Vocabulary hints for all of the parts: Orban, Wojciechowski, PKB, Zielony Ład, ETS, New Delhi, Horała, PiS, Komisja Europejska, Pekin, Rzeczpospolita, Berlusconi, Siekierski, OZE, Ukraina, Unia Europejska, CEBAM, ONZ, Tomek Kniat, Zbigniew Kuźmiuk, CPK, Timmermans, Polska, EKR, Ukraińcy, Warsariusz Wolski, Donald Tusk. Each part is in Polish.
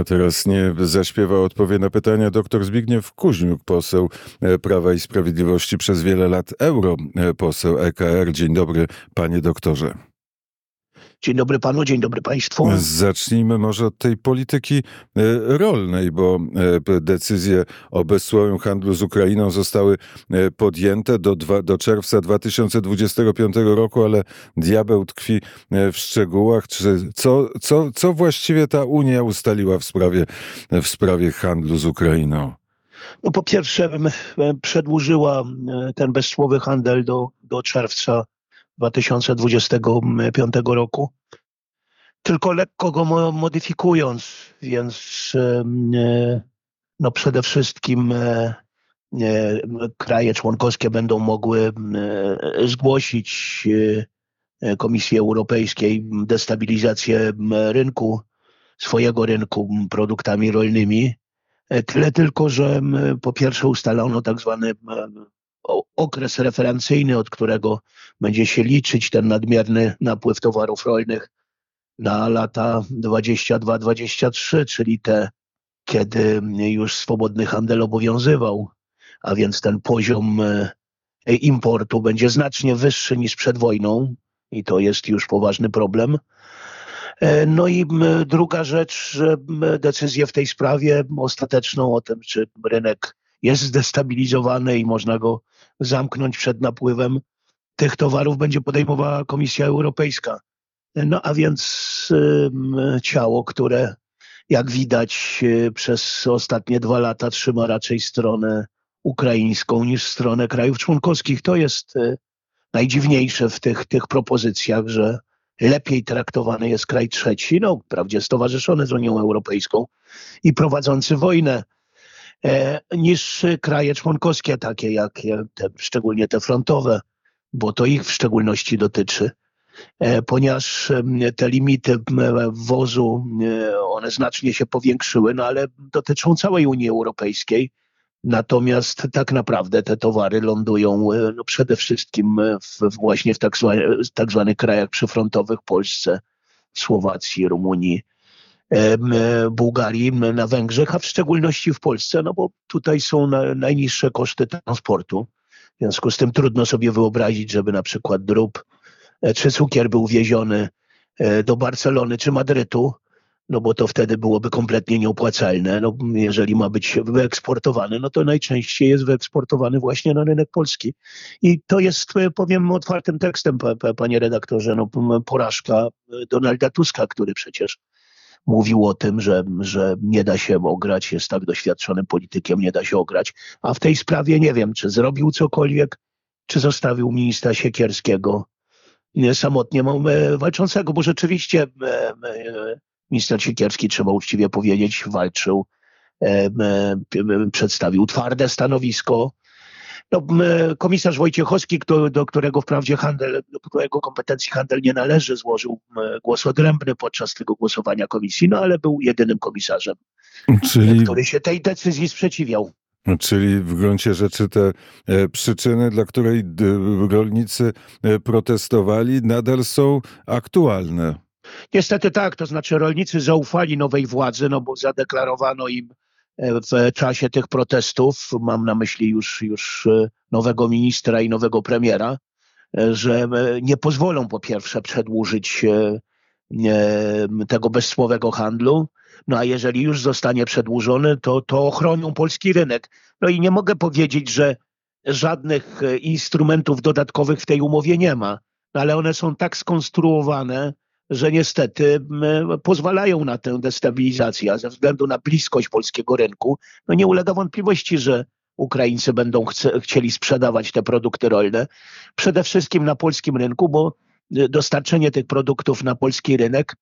A teraz nie zaśpiewa, odpowie na pytania dr Zbigniew Kuźmiuk, poseł Prawa i Sprawiedliwości, przez wiele lat europoseł EKR. Dzień dobry, panie doktorze. Dzień dobry panu, dzień dobry państwu. Zacznijmy może od tej polityki rolnej, bo decyzje o bezcłowym handlu z Ukrainą zostały podjęte do czerwca 2025 roku, ale diabeł tkwi w szczegółach. Co właściwie ta Unia ustaliła w sprawie handlu z Ukrainą? No, po pierwsze przedłużyła ten bezcłowy handel do czerwca 2025 roku, tylko lekko go modyfikując, więc no przede wszystkim kraje członkowskie będą mogły zgłosić Komisji Europejskiej destabilizację rynku, swojego rynku produktami rolnymi. Tyle tylko, że po pierwsze ustalono tak zwany okres referencyjny, od którego będzie się liczyć ten nadmierny napływ towarów rolnych na lata 22-23, czyli te, kiedy już swobodny handel obowiązywał, a więc ten poziom importu będzie znacznie wyższy niż przed wojną i to jest już poważny problem. No i druga rzecz, że decyzję w tej sprawie ostateczną o tym, czy rynek jest zdestabilizowany i można go zamknąć przed napływem tych towarów, będzie podejmowała Komisja Europejska. No a więc ciało, które jak widać przez ostatnie 2 lata trzyma raczej stronę ukraińską niż stronę krajów członkowskich. To jest najdziwniejsze w tych propozycjach, że lepiej traktowany jest kraj trzeci, no wprawdzie stowarzyszony z Unią Europejską i prowadzący wojnę, niż kraje członkowskie takie jak te, szczególnie te frontowe, bo to ich w szczególności dotyczy, ponieważ te limity wwozu, one znacznie się powiększyły, no ale dotyczą całej Unii Europejskiej. Natomiast tak naprawdę te towary lądują no, przede wszystkim właśnie w tak zwanych krajach przyfrontowych, Polsce, Słowacji, Rumunii, Bułgarii, na Węgrzech, a w szczególności w Polsce, no bo tutaj są najniższe koszty transportu. W związku z tym trudno sobie wyobrazić, żeby na przykład drób czy cukier był wieziony do Barcelony czy Madrytu, no bo to wtedy byłoby kompletnie nieopłacalne. No, jeżeli ma być wyeksportowany, no to najczęściej jest wyeksportowany właśnie na rynek polski. I to jest, powiem otwartym tekstem, panie redaktorze, no, porażka Donalda Tuska, który przecież mówił o tym, że nie da się ograć, jest tak doświadczonym politykiem, nie da się ograć. A w tej sprawie nie wiem, czy zrobił cokolwiek, czy zostawił ministra Siekierskiego samotnie walczącego, bo rzeczywiście minister Siekierski, trzeba uczciwie powiedzieć, walczył, przedstawił twarde stanowisko. No, komisarz Wojciechowski, do którego wprawdzie handel, do którego kompetencji handel nie należy, złożył głos odrębny podczas tego głosowania komisji, no ale był jedynym komisarzem, który się tej decyzji sprzeciwiał. Czyli w gruncie rzeczy te przyczyny, dla której rolnicy protestowali, nadal są aktualne. Niestety tak, to znaczy rolnicy zaufali nowej władzy, no bo zadeklarowano im w czasie tych protestów, mam na myśli już nowego ministra i nowego premiera, że nie pozwolą po pierwsze przedłużyć tego bezcłowego handlu, no a jeżeli już zostanie przedłużony, to ochronią polski rynek. No i nie mogę powiedzieć, że żadnych instrumentów dodatkowych w tej umowie nie ma, ale one są tak skonstruowane, że niestety pozwalają na tę destabilizację, a ze względu na bliskość polskiego rynku, no nie ulega wątpliwości, że Ukraińcy będą chcieli sprzedawać te produkty rolne, przede wszystkim na polskim rynku, bo dostarczenie tych produktów na polski rynek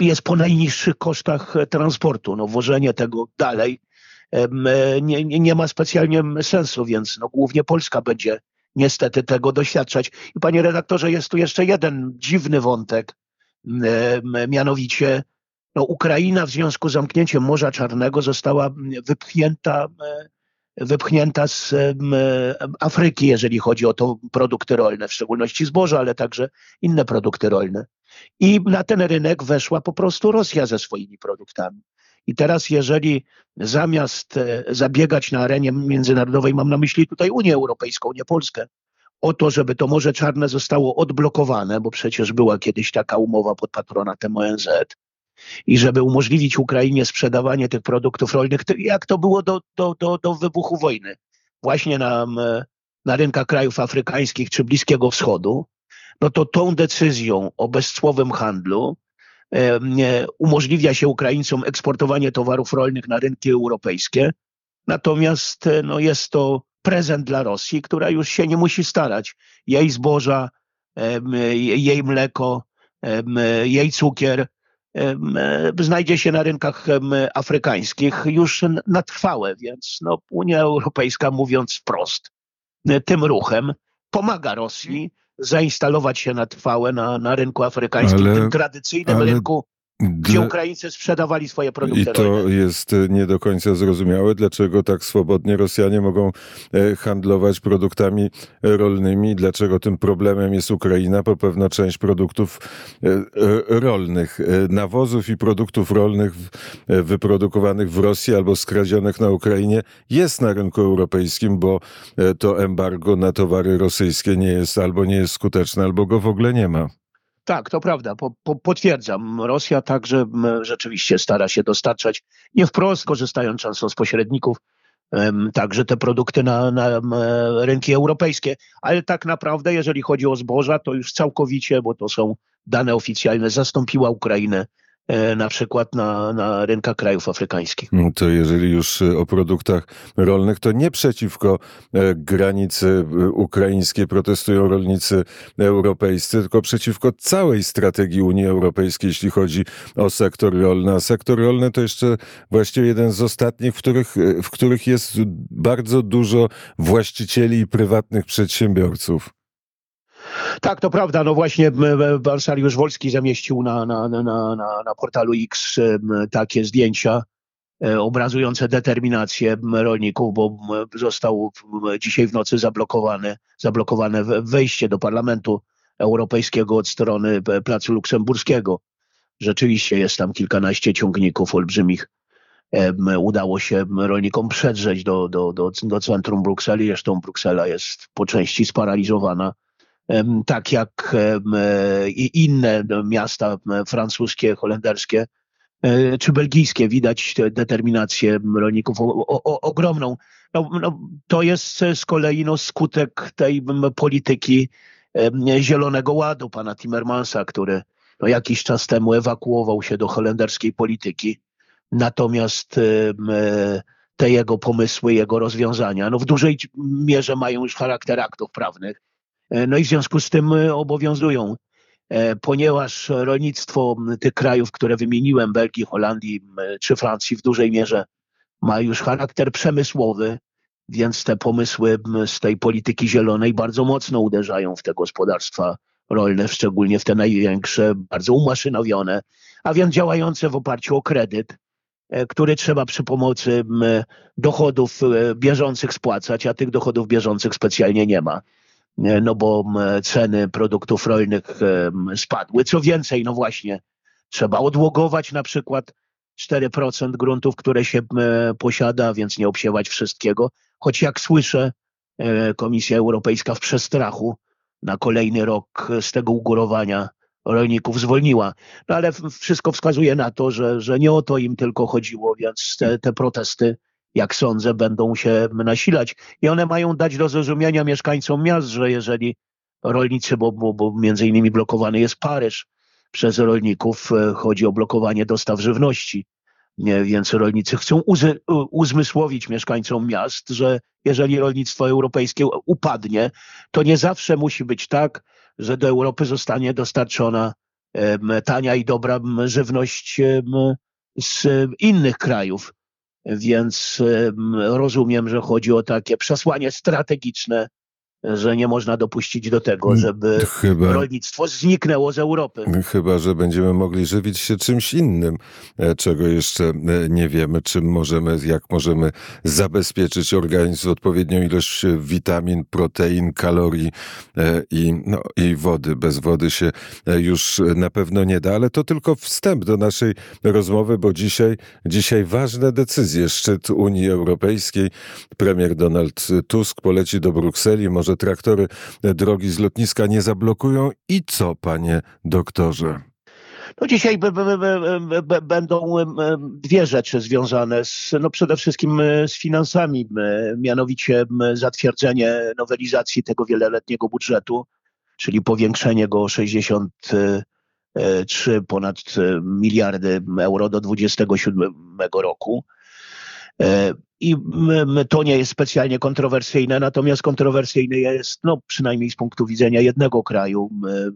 jest po najniższych kosztach transportu. No, włożenie tego dalej nie ma specjalnie sensu, więc no, głównie Polska będzie niestety tego doświadczać. I panie redaktorze, jest tu jeszcze jeden dziwny wątek, mianowicie no, Ukraina w związku z zamknięciem Morza Czarnego została wypchnięta z Afryki, jeżeli chodzi o to produkty rolne, w szczególności zboże, ale także inne produkty rolne. I na ten rynek weszła po prostu Rosja ze swoimi produktami. I teraz jeżeli zamiast zabiegać na arenie międzynarodowej, mam na myśli tutaj Unię Europejską, nie Polskę, o to, żeby to Morze Czarne zostało odblokowane, bo przecież była kiedyś taka umowa pod patronatem ONZ, i żeby umożliwić Ukrainie sprzedawanie tych produktów rolnych, jak to było do wybuchu wojny, właśnie na rynkach krajów afrykańskich czy Bliskiego Wschodu, no to tą decyzją o bezcłowym handlu umożliwia się Ukraińcom eksportowanie towarów rolnych na rynki europejskie. Natomiast no, jest to prezent dla Rosji, która już się nie musi starać. Jej zboża, jej mleko, jej cukier znajdzie się na rynkach afrykańskich już na trwałe, więc no, Unia Europejska, mówiąc wprost, tym ruchem pomaga Rosji zainstalować się na trwałe na rynku afrykańskim, tym tradycyjnym rynku, gdzie Ukraińcy sprzedawali swoje produkty. I to rolne. Jest nie do końca zrozumiałe, dlaczego tak swobodnie Rosjanie mogą handlować produktami rolnymi, dlaczego tym problemem jest Ukraina, bo pewna część produktów rolnych, nawozów i produktów rolnych wyprodukowanych w Rosji albo skradzionych na Ukrainie jest na rynku europejskim, bo to embargo na towary rosyjskie nie jest skuteczne, albo go w ogóle nie ma. Tak, to prawda, potwierdzam. Rosja także rzeczywiście stara się dostarczać, nie wprost, korzystając często z pośredników, także te produkty na rynki europejskie. Ale tak naprawdę, jeżeli chodzi o zboża, to już całkowicie, bo to są dane oficjalne, zastąpiła Ukrainę na przykład na rynkach krajów afrykańskich. To jeżeli już o produktach rolnych, to nie przeciwko granicy ukraińskiej protestują rolnicy europejscy, tylko przeciwko całej strategii Unii Europejskiej, jeśli chodzi o sektor rolny. A sektor rolny to jeszcze właściwie jeden z ostatnich, w których jest bardzo dużo właścicieli i prywatnych przedsiębiorców. Tak, to prawda. No właśnie Warsariusz Wolski zamieścił na portalu X takie zdjęcia obrazujące determinację rolników, bo został dzisiaj w nocy zablokowane wejście do Parlamentu Europejskiego od strony Placu Luksemburskiego. Rzeczywiście jest tam kilkanaście ciągników olbrzymich. Udało się rolnikom przedrzeć do centrum Brukseli. Zresztą Bruksela jest po części sparaliżowana, tak jak i inne miasta francuskie, holenderskie czy belgijskie. Widać determinację rolników ogromną. To jest z kolei skutek tej polityki Zielonego Ładu pana Timmermansa, który jakiś czas temu ewakuował się do holenderskiej polityki. Natomiast te jego pomysły, jego rozwiązania w dużej mierze mają już charakter aktów prawnych. No i w związku z tym obowiązują, ponieważ rolnictwo tych krajów, które wymieniłem, Belgii, Holandii czy Francji, w dużej mierze ma już charakter przemysłowy, więc te pomysły z tej polityki zielonej bardzo mocno uderzają w te gospodarstwa rolne, szczególnie w te największe, bardzo umaszynowione, a więc działające w oparciu o kredyt, który trzeba przy pomocy dochodów bieżących spłacać, a tych dochodów bieżących specjalnie nie ma. No bo ceny produktów rolnych spadły. Co więcej, no właśnie, trzeba odłogować na przykład 4% gruntów, które się posiada, więc nie obsiewać wszystkiego. Choć jak słyszę, Komisja Europejska w przestrachu na kolejny rok z tego ugórowania rolników zwolniła. No ale wszystko wskazuje na to, że nie o to im tylko chodziło, więc te protesty, jak sądzę, będą się nasilać. I one mają dać do zrozumienia mieszkańcom miast, że jeżeli rolnicy, bo między innymi blokowany jest Paryż przez rolników, chodzi o blokowanie dostaw żywności. Więc rolnicy chcą uzmysłowić mieszkańcom miast, że jeżeli rolnictwo europejskie upadnie, to nie zawsze musi być tak, że do Europy zostanie dostarczona tania i dobra żywność z innych krajów. Więc rozumiem, że chodzi o takie przesłanie strategiczne że nie można dopuścić do tego, żeby rolnictwo zniknęło z Europy. Chyba że będziemy mogli żywić się czymś innym, czego jeszcze nie wiemy, jak możemy zabezpieczyć organizm odpowiednią ilość witamin, protein, kalorii i wody. Bez wody się już na pewno nie da, ale to tylko wstęp do naszej rozmowy, bo dzisiaj ważne decyzje. Szczyt Unii Europejskiej. Premier Donald Tusk poleci do Brukseli, może traktory drogi z lotniska nie zablokują i co, panie doktorze? No dzisiaj będą dwie rzeczy związane z, przede wszystkim z finansami, mianowicie zatwierdzenie nowelizacji tego wieloletniego budżetu, czyli powiększenie go o 63 ponad miliardy euro do 2027 roku. I to nie jest specjalnie kontrowersyjne, natomiast kontrowersyjny jest, przynajmniej z punktu widzenia jednego kraju,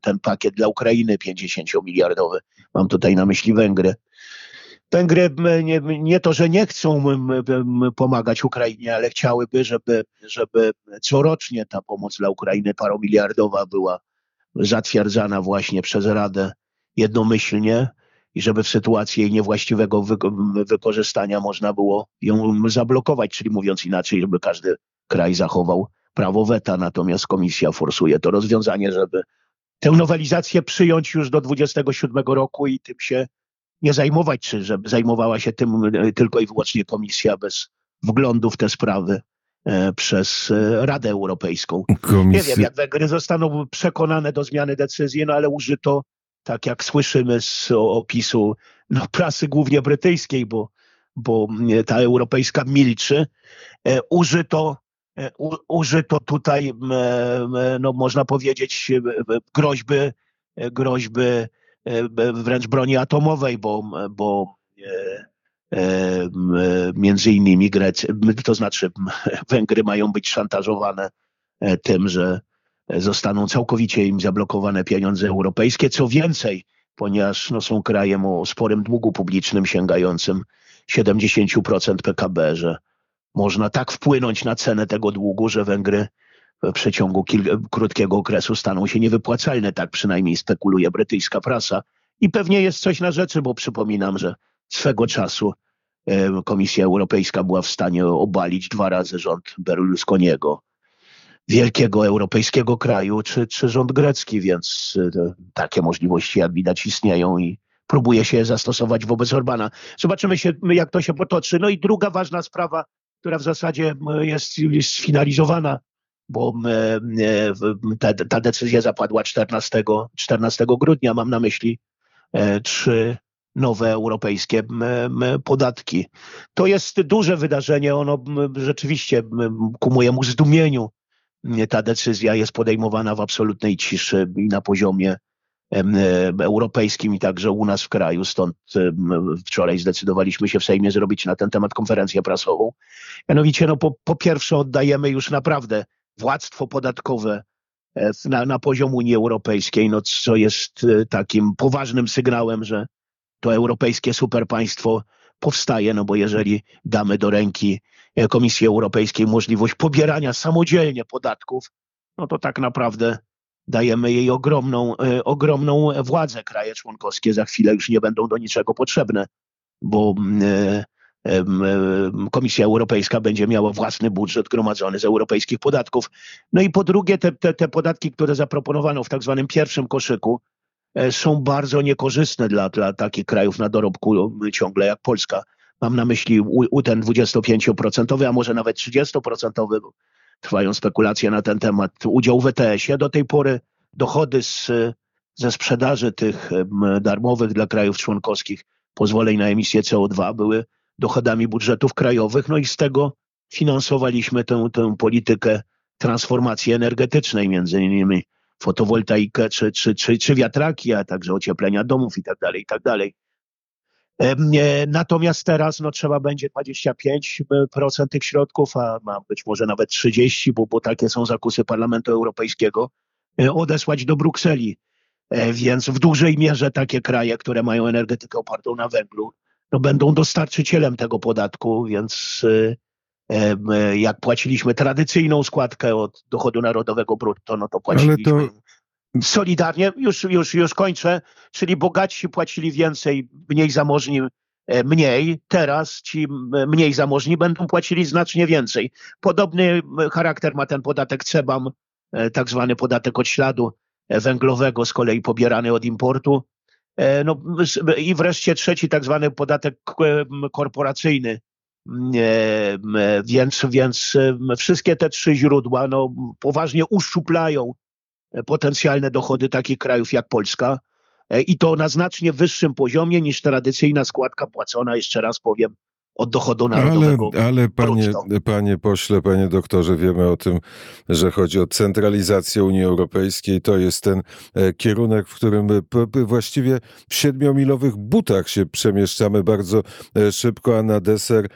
ten pakiet dla Ukrainy 50-miliardowy. Mam tutaj na myśli Węgry. Węgry nie to, że nie chcą pomagać Ukrainie, ale chciałyby, żeby corocznie ta pomoc dla Ukrainy paromiliardowa była zatwierdzana właśnie przez Radę jednomyślnie. I żeby w sytuacji jej niewłaściwego wykorzystania można było ją zablokować, czyli mówiąc inaczej, żeby każdy kraj zachował prawo weta. Natomiast komisja forsuje to rozwiązanie, żeby tę nowelizację przyjąć już do 27 roku i tym się nie zajmować, czy żeby zajmowała się tym tylko i wyłącznie komisja bez wglądu w te sprawy przez Radę Europejską. Nie wiem, jak Węgry zostaną przekonane do zmiany decyzji, ale użyto, tak jak słyszymy z opisu prasy głównie brytyjskiej, bo ta europejska milczy, użyto tutaj, można powiedzieć, groźby wręcz broni atomowej, bo między innymi Grecja, to znaczy Węgry mają być szantażowane tym, że zostaną całkowicie im zablokowane pieniądze europejskie. Co więcej, ponieważ są krajem o sporym długu publicznym sięgającym 70% PKB, że można tak wpłynąć na cenę tego długu, że Węgry w przeciągu krótkiego okresu staną się niewypłacalne. Tak przynajmniej spekuluje brytyjska prasa. I pewnie jest coś na rzeczy, bo przypominam, że swego czasu Komisja Europejska była w stanie obalić 2 razy rząd Berlusconiego, wielkiego europejskiego kraju, czy rząd grecki, więc takie możliwości, jak widać, istnieją i próbuje się je zastosować wobec Orbana. Zobaczymy, jak to się potoczy. I druga ważna sprawa, która w zasadzie jest sfinalizowana, bo ta decyzja zapadła 14 grudnia. Mam na myśli 3 nowe europejskie podatki. To jest duże wydarzenie. Ono rzeczywiście ku mojemu zdumieniu. Ta decyzja jest podejmowana w absolutnej ciszy i na poziomie europejskim i także u nas w kraju. Stąd wczoraj zdecydowaliśmy się w Sejmie zrobić na ten temat konferencję prasową. Mianowicie po pierwsze oddajemy już naprawdę władztwo podatkowe na poziom Unii Europejskiej, co jest takim poważnym sygnałem, że to europejskie superpaństwo powstaje, bo jeżeli damy do ręki Komisji Europejskiej możliwość pobierania samodzielnie podatków, to tak naprawdę dajemy jej ogromną władzę. Kraje członkowskie za chwilę już nie będą do niczego potrzebne, bo Komisja Europejska będzie miała własny budżet gromadzony z europejskich podatków. I po drugie te podatki, które zaproponowano w tak zwanym pierwszym koszyku, są bardzo niekorzystne dla takich krajów na dorobku ciągle jak Polska. Mam na myśli ten 25%, a może nawet 30%, trwają spekulacje na ten temat, udział w ETS-ie. Do tej pory dochody ze sprzedaży tych darmowych dla krajów członkowskich pozwoleń na emisję CO2 były dochodami budżetów krajowych, i z tego finansowaliśmy tę politykę transformacji energetycznej, między innymi fotowoltaikę czy wiatraki, a także ocieplenia domów i tak dalej. Natomiast teraz trzeba będzie 25% tych środków, a być może nawet 30%, bo takie są zakusy Parlamentu Europejskiego, odesłać do Brukseli. Więc w dużej mierze takie kraje, które mają energetykę opartą na węglu, będą dostarczycielem tego podatku, więc Jak płaciliśmy tradycyjną składkę od dochodu narodowego brutto, no to płaciliśmy... Ale to... Solidarnie, już kończę, czyli bogatsi płacili więcej, mniej zamożni mniej, teraz ci mniej zamożni będą płacili znacznie więcej. Podobny charakter ma ten podatek CEBAM, tak zwany podatek od śladu węglowego, z kolei pobierany od importu. No, i wreszcie trzeci tak zwany podatek korporacyjny. Więc wszystkie te trzy źródła no, poważnie uszczuplają potencjalne dochody takich krajów jak Polska i to na znacznie wyższym poziomie niż tradycyjna składka płacona, jeszcze raz powiem, od dochodu narodowego. Ale panie pośle, panie doktorze, wiemy o tym, że chodzi o centralizację Unii Europejskiej. To jest ten kierunek, w którym właściwie w 7-milowych butach się przemieszczamy bardzo szybko, a na deser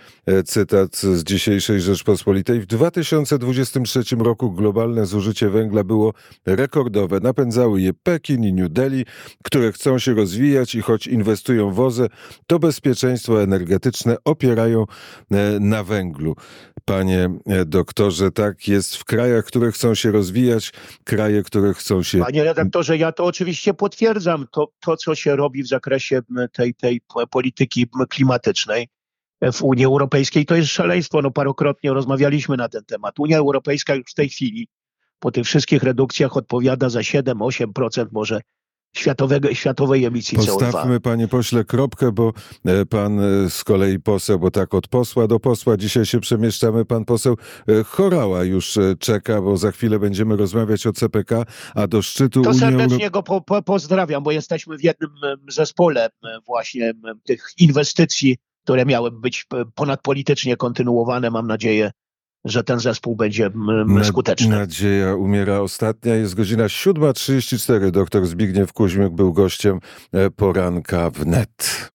cytat z dzisiejszej Rzeczpospolitej. W 2023 roku globalne zużycie węgla było rekordowe. Napędzały je Pekin i New Delhi, które chcą się rozwijać i choć inwestują w OZE, to bezpieczeństwo energetyczne opierają na węglu. Panie doktorze, tak jest w krajach, które chcą się rozwijać, kraje, które chcą się... Panie redaktorze, ja to oczywiście potwierdzam. To co się robi w zakresie tej polityki klimatycznej w Unii Europejskiej, to jest szaleństwo. No, parokrotnie rozmawialiśmy na ten temat. Unia Europejska już w tej chwili po tych wszystkich redukcjach odpowiada za 7-8% może światowej emisji CO2. Postawmy, panie pośle, kropkę, bo pan z kolei poseł, bo tak od posła do posła dzisiaj się przemieszczamy, pan poseł Horała już czeka, bo za chwilę będziemy rozmawiać o CPK, a do szczytu... To serdecznie go pozdrawiam, bo jesteśmy w jednym zespole właśnie tych inwestycji, które miały być ponadpolitycznie kontynuowane, mam nadzieję, że ten zespół będzie skuteczny. Nadzieja umiera ostatnia. Jest godzina 7:34. Doktor Zbigniew Kuźmiuk był gościem poranka w net.